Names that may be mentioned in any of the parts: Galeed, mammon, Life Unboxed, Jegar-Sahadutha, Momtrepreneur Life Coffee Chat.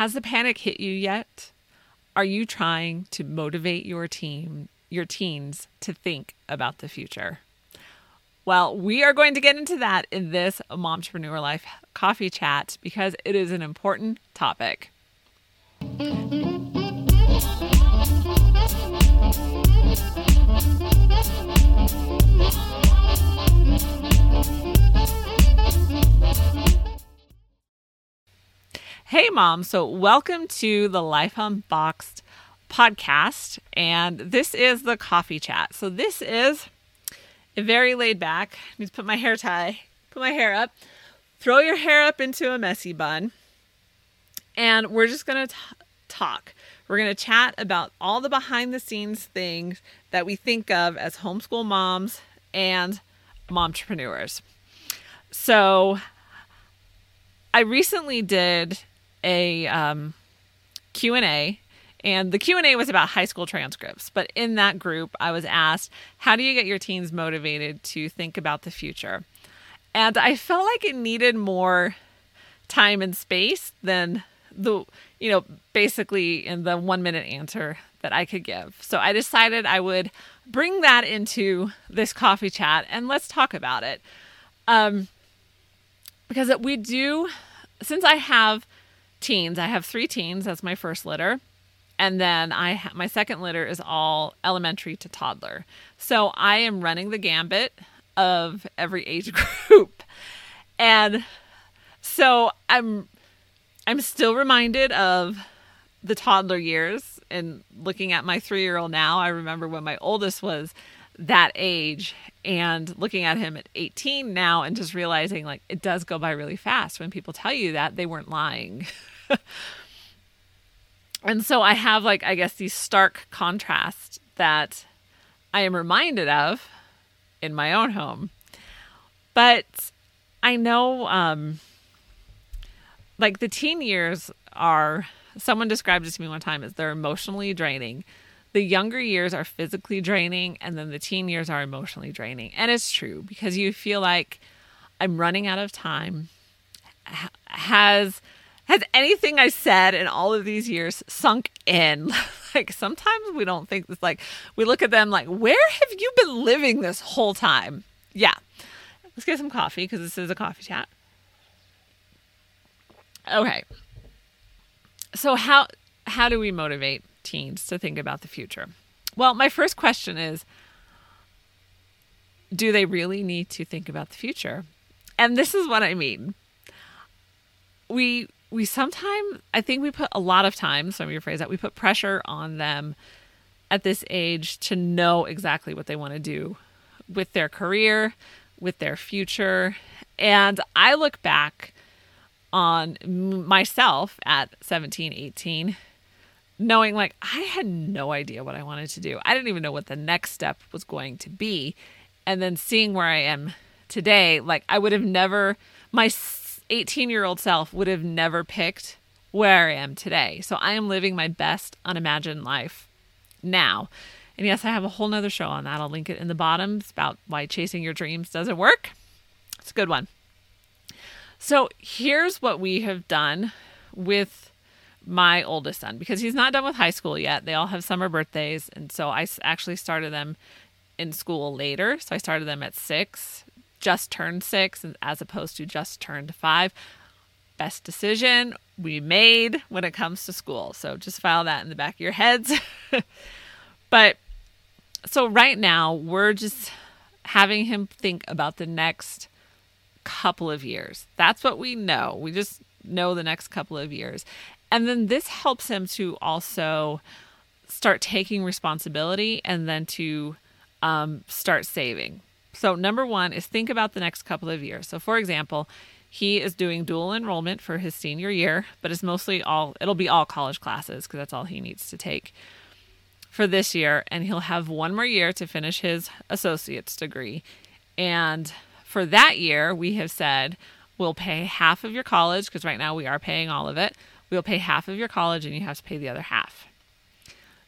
Has the panic hit you yet? Are you trying to motivate your teens to think about the future? Well, we are going to get into that in this Momtrepreneur Life Coffee Chat because it is an important topic. Hey, Mom. So welcome to the Life Unboxed podcast. And this is the coffee chat. So this is a very laid back. I need to put my hair up, throw your hair up into a messy bun. And we're just going to talk. We're going to chat about all the behind the scenes things that we think of as homeschool moms and momtrepreneurs. So I recently did a Q&A, and the Q&A was about high school transcripts. But in that group, I was asked, how do you get your teens motivated to think about the future? And I felt like it needed more time and space than the, basically in the 1 minute answer that I could give. So I decided I would bring that into this coffee chat and let's talk about it. Because we do, since I have teens. I have three teens. That's my first litter. And then my second litter is all elementary to toddler. So I am running the gambit of every age group. And so I'm still reminded of the toddler years. And looking at my 3-year-old now, I remember when my oldest was that age and looking at him at 18 now and just realizing like it does go by really fast. When people tell you that, they weren't lying. And so I have these stark contrasts that I am reminded of in my own home. But I know the teen years are, someone described it to me one time as they're emotionally draining. The younger years are physically draining, and then the teen years are emotionally draining. And it's true because you feel like I'm running out of time. Has anything I said in all of these years sunk in? Sometimes we don't think this, we look at them like, where have you been living this whole time? Yeah. Let's get some coffee because this is a coffee chat. Okay. So how do we motivate teens to think about the future? Well, my first question is, do they really need to think about the future? And this is what I mean. We sometimes, I think we put a lot of time, so I'm going to rephrase that, we put pressure on them at this age to know exactly what they want to do with their career, with their future. And I look back on myself at 17, 18, knowing I had no idea what I wanted to do. I didn't even know what the next step was going to be. And then seeing where I am today, I would have never, my 18-year-old self would have never picked where I am today. So I am living my best unimagined life now. And yes, I have a whole nother show on that. I'll link it in the bottom. It's about why chasing your dreams doesn't work. It's a good one. So here's what we have done with my oldest son, because he's not done with high school yet. They all have summer birthdays. And so I actually started them in school later. So I started them at 6, just turned 6, as opposed to just turned 5. Best decision we made when it comes to school. So just file that in the back of your heads. But so right now we're just having him think about the next couple of years. That's what we know. We just know the next couple of years. And then this helps him to also start taking responsibility and then to start saving. So number one is think about the next couple of years. So for example, he is doing dual enrollment for his senior year, but it's mostly it'll be all college classes because that's all he needs to take for this year. And he'll have one more year to finish his associate's degree. And for that year, we have said, we'll pay half of your college because right now we are paying all of it. We'll pay half of your college and you have to pay the other half.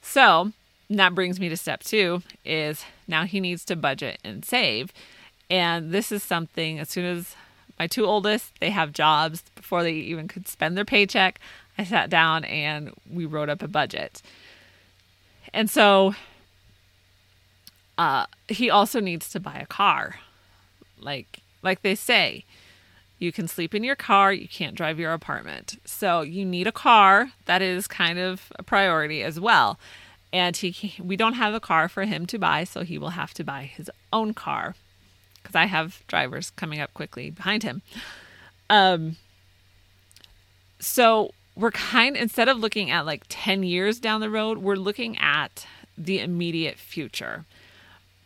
So that brings me to step 2 is now he needs to budget and save. And this is something as soon as my two oldest, they have jobs before they even could spend their paycheck. I sat down and we wrote up a budget. And so he also needs to buy a car. Like they say, you can sleep in your car, you can't drive your apartment. So you need a car. That is kind of a priority as well. And we don't have a car for him to buy, so he will have to buy his own car, because I have drivers coming up quickly behind him. So we're instead of looking at like 10 years down the road, we're looking at the immediate future.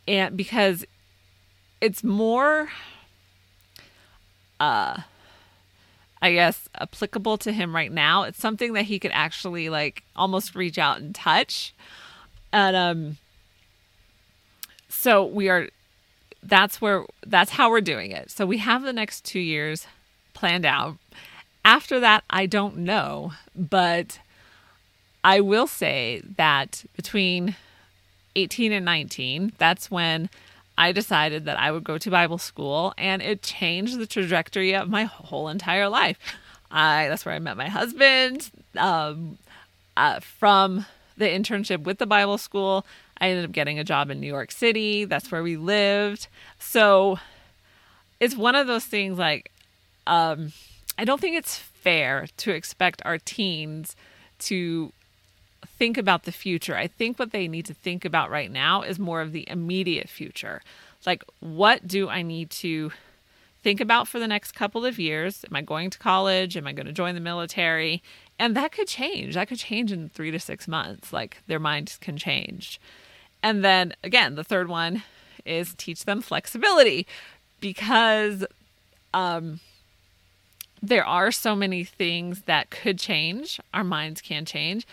And because it's more, I guess, applicable to him right now. It's something that he could actually like almost reach out and touch. And so that's how we're doing it. So we have the next 2 years planned out. After that, I don't know, but I will say that between 18 and 19, that's when I decided that I would go to Bible school, and it changed the trajectory of my whole entire life. That's where I met my husband. From the internship with the Bible school, I ended up getting a job in New York City. That's where we lived. So it's one of those things like, I don't think it's fair to expect our teens to think about the future. I think what they need to think about right now is more of the immediate future. Like, what do I need to think about for the next couple of years? Am I going to college? Am I going to join the military? And that could change. That could change in 3 to 6 months. Like, their minds can change. And then again, the third one is teach them flexibility, because there are so many things that could change. Our minds can change.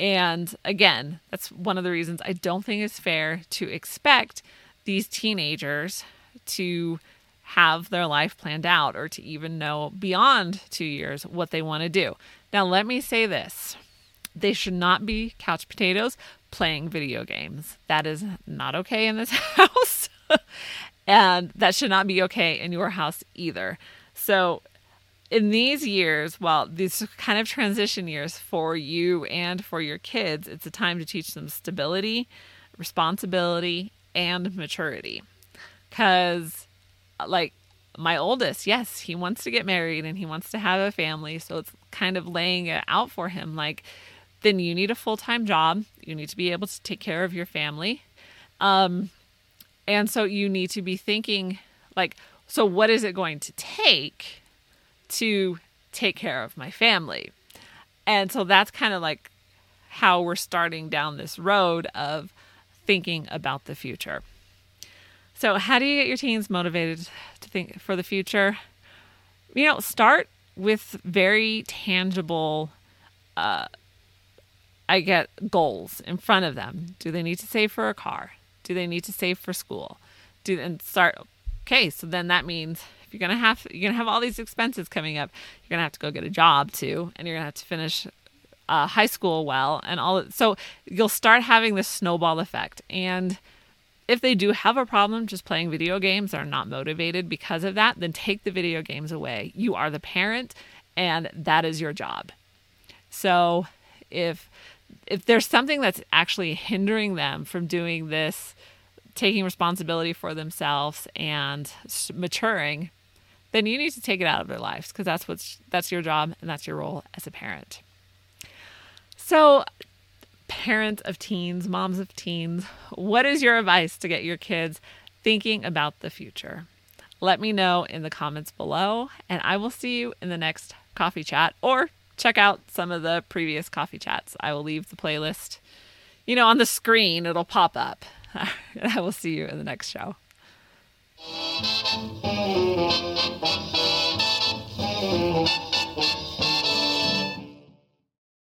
And again, that's one of the reasons I don't think it's fair to expect these teenagers to have their life planned out, or to even know beyond 2 years what they want to do. Now, let me say this. They should not be couch potatoes playing video games. That is not okay in this house. And that should not be okay in your house either. So in these years, well, these kind of transition years for you and for your kids, it's a time to teach them stability, responsibility, and maturity. Because, like, my oldest, yes, he wants to get married and he wants to have a family. So it's kind of laying it out for him. Like, then you need a full-time job. You need to be able to take care of your family. And so you need to be thinking, like, so what is it going to take to take care of my family? And so that's kind of like how we're starting down this road of thinking about the future. So how do you get your teens motivated to think for the future? You know, start with very tangible, goals in front of them. Do they need to save for a car? Do they need to save for school? Okay, so then that means you're gonna have all these expenses coming up. You're gonna have to go get a job too, and you're gonna have to finish high school well, and all. So you'll start having this snowball effect. And if they do have a problem just playing video games, are not motivated because of that, then take the video games away. You are the parent, and that is your job. So if there's something that's actually hindering them from doing this, taking responsibility for themselves and maturing, then you need to take it out of their lives, because that's your job and that's your role as a parent. So, parents of teens, moms of teens, what is your advice to get your kids thinking about the future? Let me know in the comments below, and I will see you in the next coffee chat, or check out some of the previous coffee chats. I will leave the playlist, on the screen, it'll pop up. I will see you in the next show.